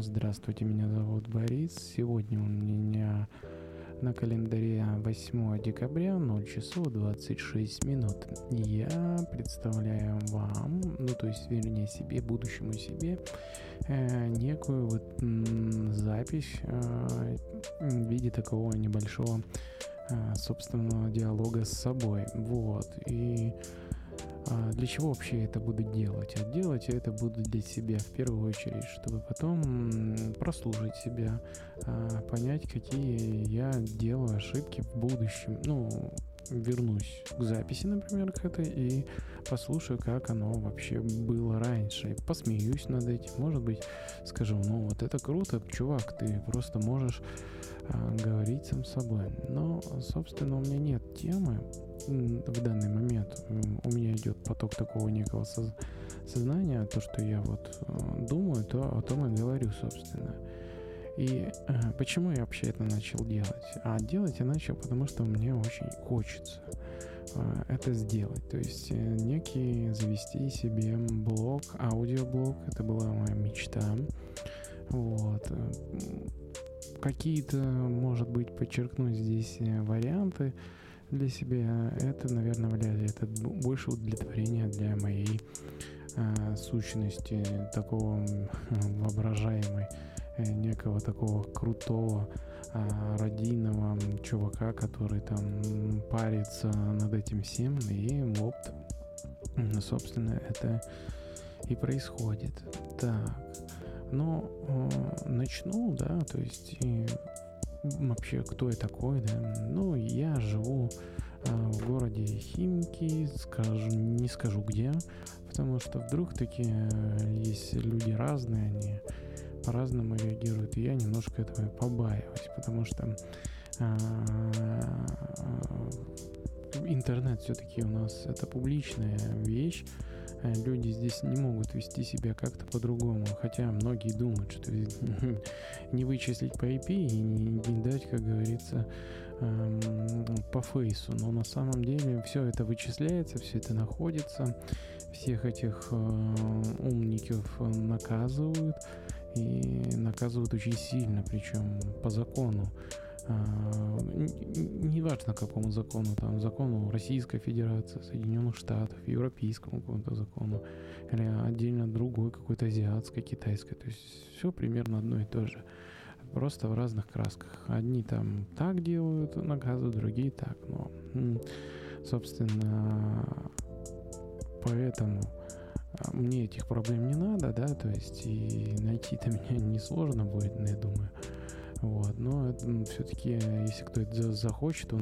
всем, здравствуйте, меня зовут Борис. Сегодня у меня на календаре 8 декабря, 0 часов 26 минут. Я представляю вам, себе, будущему себе, некую запись в виде такого небольшого собственного диалога с собой. И для чего вообще это буду делать? А делать я это буду для себя в первую очередь, чтобы потом прослушать себя, понять, какие я делаю ошибки в будущем. Вернусь к записи, например, к этой, и послушаю, как оно вообще было раньше. Посмеюсь над этим, может быть, скажу, это круто, чувак, ты просто можешь говорить сам с собой. Но, собственно, у меня нет темы в данный момент. У меня идет поток такого некого сознания, то, что я думаю, то о том и говорю, собственно. И почему я вообще это начал делать? А делать я начал, потому что мне очень хочется это сделать. То есть завести себе блог, аудиоблог. Это была моя мечта. Какие-то, может быть, подчеркну здесь варианты для себя. Это, наверное, это больше удовлетворение для моей сущности, такого воображаемой, некого такого крутого родийного чувака, который там парится над этим всем, и собственно, это и происходит. Начну, вообще, кто я такой, я живу в городе Химки, не скажу где, потому что вдруг-таки есть люди разные, они по-разному реагируют, и я немножко этого побаиваюсь, потому что интернет все-таки у нас это публичная вещь, люди здесь не могут вести себя как-то по-другому, хотя многие думают, что не вычислить по IP и не дать, как говорится, по фейсу, но на самом деле все это вычисляется, все это находится, всех этих умников наказывают, и наказывают очень сильно, причем по закону. Неважно, какому закону, там, закону Российской Федерации, Соединенных Штатов, европейскому какому-то закону, или отдельно другой, какой-то азиатской, китайской, то есть все примерно одно и то же, просто в разных красках. Одни там так делают, наказывают, другие так, но, собственно, поэтому мне этих проблем не надо, и найти-то меня несложно будет, я думаю. Но это, все-таки, если кто-то захочет, он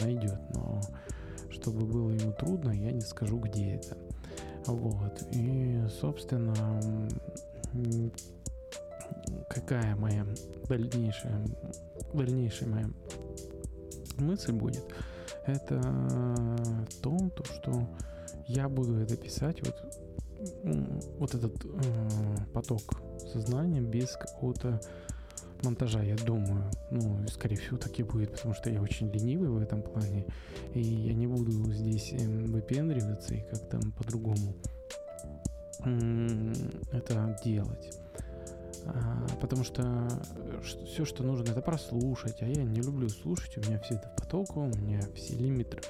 найдет, но чтобы было ему трудно, я не скажу, где это. И, собственно, какая моя дальнейшая моя мысль будет, это то, что я буду это писать, этот поток сознания без какого-то монтажа, я думаю, скорее всего, так и будет, потому что я очень ленивый в этом плане, и я не буду здесь выпендриваться и как там по-другому это делать, потому что все, что нужно, это прослушать, а я не люблю слушать, у меня все это в потоку, у меня все лимитры,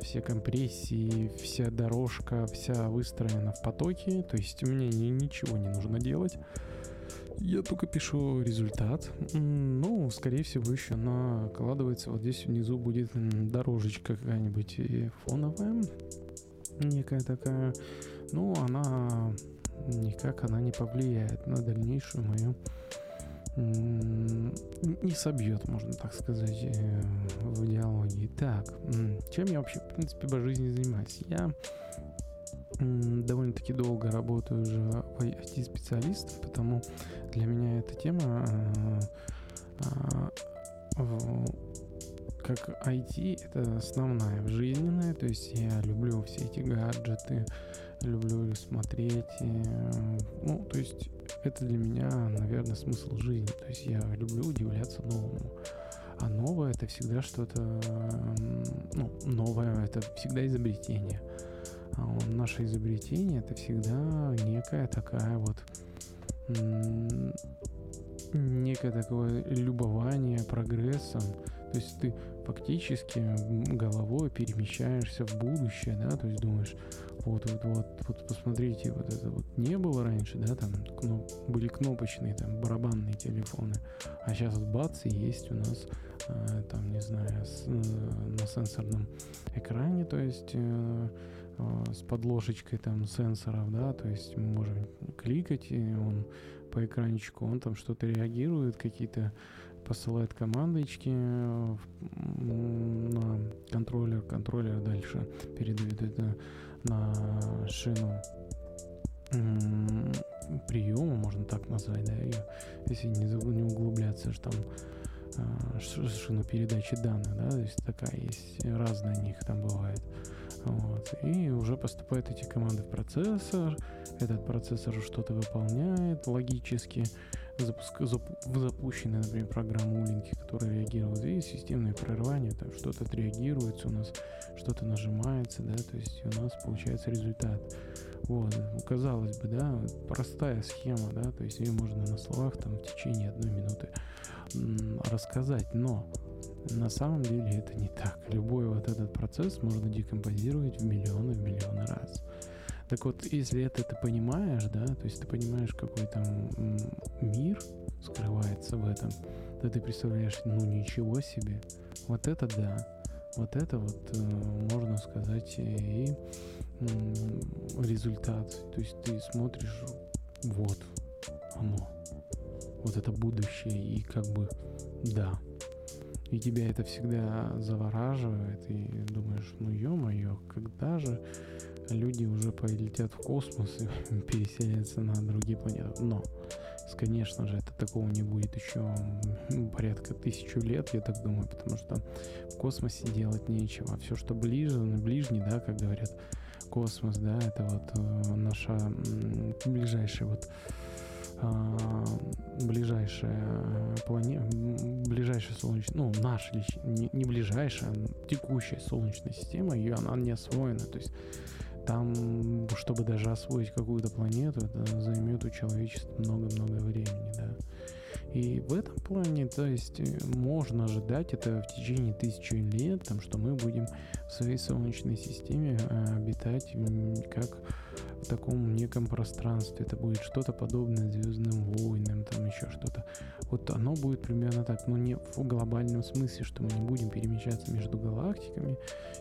все компрессии, вся дорожка, вся выстроена в потоке, то есть мне ничего не нужно делать. Я только пишу результат, скорее всего, еще накладывается, здесь внизу будет дорожечка какая-нибудь фоновая, некая такая, она никак не повлияет на дальнейшую мою, не собьет, можно так сказать, в диалоге. Чем я вообще, в принципе, по жизни занимаюсь? Я довольно-таки долго работаю уже IT-специалистом, потому для меня эта тема как IT это основная жизненная, то есть я люблю все эти гаджеты, люблю их смотреть, то есть это для меня, наверное, смысл жизни, то есть я люблю удивляться новому. А новое это всегда что-то, новое это всегда изобретение. Наше изобретение это всегда некая такая некое такое любование прогрессом. То есть ты фактически головой перемещаешься в будущее, да, то есть думаешь, вот, посмотрите, вот это вот не было раньше, да, там были кнопочные, там, барабанные телефоны, а сейчас бац, и есть у нас, там, не знаю, на сенсорном экране, то есть с подложечкой там сенсоров, да, то есть мы можем кликать, и он по экранчику, он там что-то реагирует, какие-то посылает командочки на контроллер, контроллер дальше передает это на шину приема, можно так назвать, да, ее, если не углубляться, что там шину передачи данных, да, то есть такая есть, разная у них там бывает. Вот. И уже поступают эти команды в процессор, этот процессор что-то выполняет логически, запущены, например, программы Улинки, которые реагируют, и системные прерывания, там что-то отреагируется у нас, что-то нажимается, да, то есть у нас получается результат. Вот, казалось бы, да, простая схема, да, то есть ее можно на словах там в течение одной минуты рассказать, но на самом деле это не так. Любой вот этот процесс можно декомпозировать в миллионы раз. Так вот, если это ты понимаешь, да, то есть ты понимаешь, какой там мир скрывается в этом, то ты представляешь, ну ничего себе, вот это да. Вот это вот, можно сказать, и результат. То есть ты смотришь, вот оно, вот это будущее, и как бы да. И тебя это всегда завораживает, и думаешь, ну ё-моё, когда же люди уже полетят в космос и переселятся на другие планеты. Но, конечно же, это такого не будет еще порядка 1000 лет, я так думаю, потому что в космосе делать нечего. А все, что ближний, да, как говорят, космос, да, это вот наша ближайшая вот ближайшая планета, ближайшая солнечная, ну, наша, не ближайшая, а текущая солнечная система, ее она не освоена, то есть там, чтобы даже освоить какую-то планету, это займет у человечества много-много времени, да. И в этом плане, то есть, можно ожидать это в течение 1000 лет, там, что мы будем в своей Солнечной системе обитать как в таком неком пространстве. Это будет что-то подобное «Звездным войнам», там еще что-то. Вот оно будет примерно так, но не в глобальном смысле, что мы не будем перемещаться между галактиками.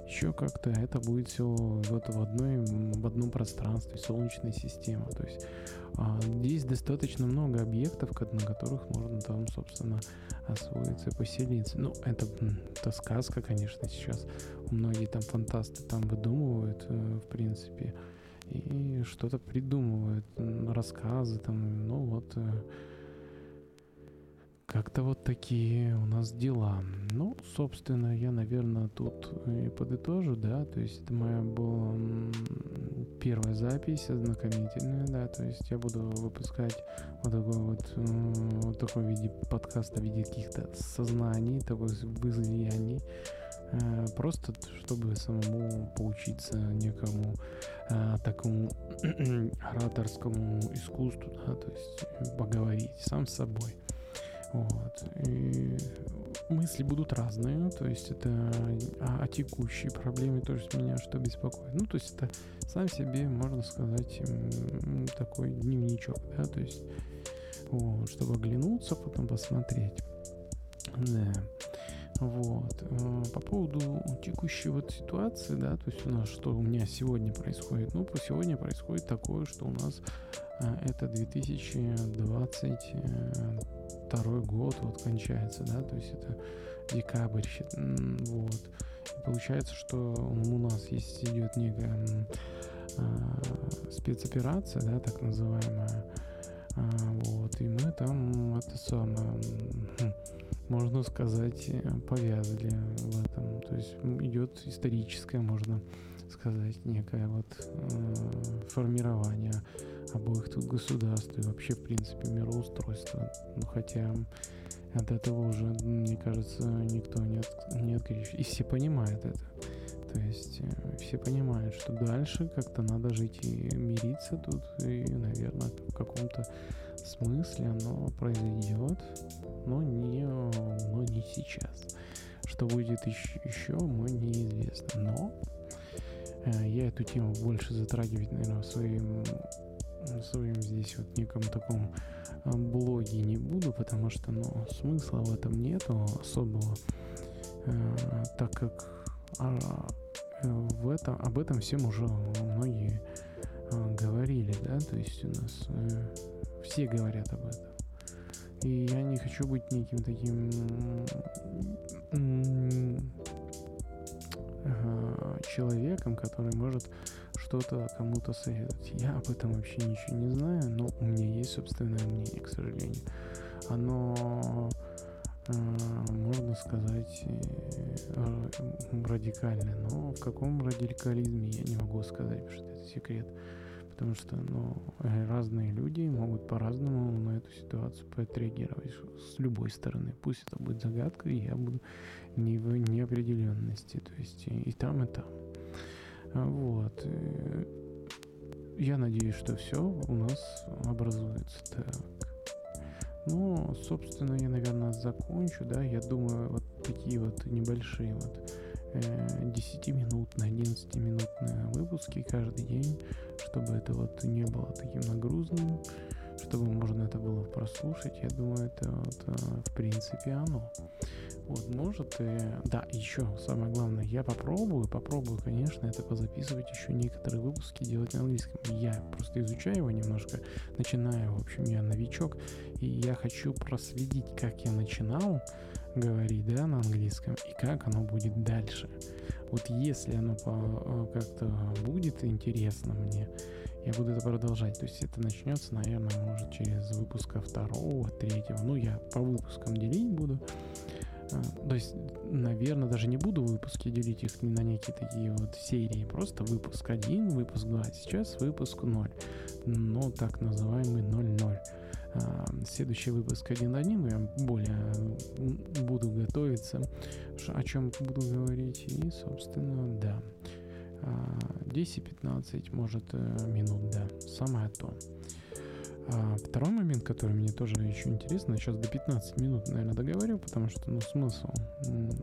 Еще как-то это будет все вот в одном пространстве Солнечной системы. То есть, здесь достаточно много объектов, на которых можно там, собственно, освоиться и поселиться. Ну, это сказка, конечно, сейчас. Многие там фантасты там выдумывают, в принципе, и что-то придумывают, рассказы там, ну вот, как-то вот такие у нас дела. Ну, собственно, я, наверное, тут и подытожу, да, то есть это моя была первая запись ознакомительная, да, то есть я буду выпускать вот такой виде подкаста, в виде каких-то сознаний, таких излияний, просто чтобы самому поучиться некому такому ораторскому искусству, да, то есть поговорить сам с собой. Вот. И мысли будут разные, то есть это о текущей проблеме, то есть меня что беспокоит. Ну, то есть это сам себе, можно сказать, такой дневничок, да, то есть вот, чтобы оглянуться, потом посмотреть. Да. Вот. По поводу текущей вот ситуации, да, то есть у нас, что у меня сегодня происходит, ну, сегодня происходит такое, что у нас это 2022 год вот кончается, да, то есть это декабрь, вот. И получается, что у нас есть, идет некая спецоперация, да, так называемая, вот, и мы там это самое, можно сказать, повязали в этом, то есть идет историческое, можно сказать, некое вот формирование обоих тут государств и вообще, в принципе, мироустройства. Ну, хотя от этого уже, мне кажется, никто не открещивает. И все понимают это. То есть все понимают, что дальше как-то надо жить и мириться тут, и, наверное, в каком-то смысле оно произойдет, но не сейчас. Что будет еще, мы неизвестно. Но я эту тему больше затрагивать, наверное, в своем здесь вот неком таком блоге не буду, потому что, смысла в этом нету особого, так как об этом всем уже многие говорили, да, то есть у нас все говорят об этом. И я не хочу быть неким таким человеком, который может что-то кому-то советовать. Я об этом вообще ничего не знаю, но у меня есть собственное мнение, к сожалению. Оно, можно сказать, радикальное, но в каком радикализме я не могу сказать, потому что это секрет. Потому что разные люди могут по-разному на эту ситуацию отреагировать с любой стороны. Пусть это будет загадка, и я буду не в неопределенности. То есть и там, и там. Вот. Я надеюсь, что все у нас образуется. Так. Собственно, я, наверное, закончу. Да? Я думаю, вот такие вот небольшие вот 10-минутные, 11-минутные выпуски каждый день, чтобы это вот не было таким нагрузным, чтобы можно это было прослушать. Я думаю, это вот, в принципе, оно. Вот, может, еще самое главное, я попробую, конечно, это позаписывать еще некоторые выпуски, делать на английском. Я просто изучаю его немножко, начинаю, в общем, я новичок, и я хочу проследить, как я начинал говорить, да, на английском, и как оно будет дальше. Вот если оно как-то будет интересно мне, я буду это продолжать. То есть это начнется, наверное, может, через выпуска 2-го, 3-го. Я по выпускам делить буду. То есть, наверное, даже не буду выпуски делить их на некие такие вот серии. Просто выпуск 1, выпуск 2. Сейчас выпуск 0. Так называемый 0-0. Следующий выпуск 1-1. Я более буду готовиться, о чем буду говорить. И, собственно, да. 10-15, может, минут, да. Самое то. Второй момент, который мне тоже еще интересно, сейчас до 15 минут, наверное, договорю, потому что, смысл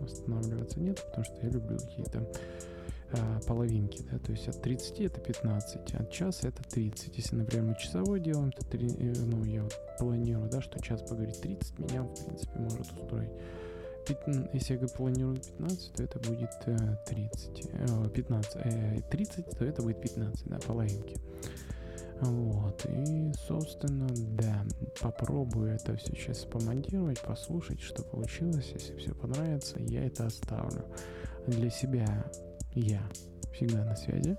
останавливаться нет, потому что я люблю какие-то половинки, да, то есть от 30 это 15, от часа это 30. Если, например, мы часовой делаем, то 3, я вот планирую, да, что час поговорить 30, меня, в принципе, может устроить. Если я планирую 15, то это будет 30, то это будет 15, да, половинки. Вот, и, собственно, да, попробую это все сейчас помонтировать, послушать, что получилось. Если все понравится, я это оставлю. Для себя я всегда на связи.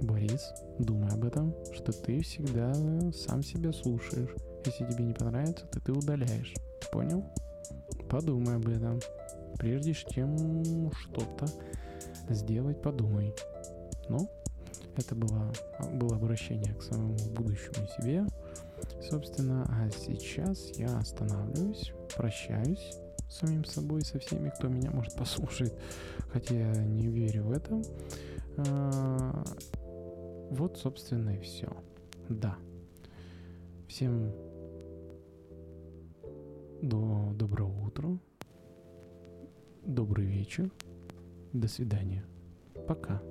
Борис, думай об этом, что ты всегда сам себя слушаешь. Если тебе не понравится, то ты удаляешь. Ты понял? Подумай об этом. Прежде чем что-то сделать, подумай. Это было обращение к самому будущему себе, собственно, а сейчас я останавливаюсь, прощаюсь с самим собой, со всеми, кто меня, может, послушает, хотя я не верю в это. Вот, собственно, и все. Да. Всем доброго утра, добрый вечер, до свидания, пока.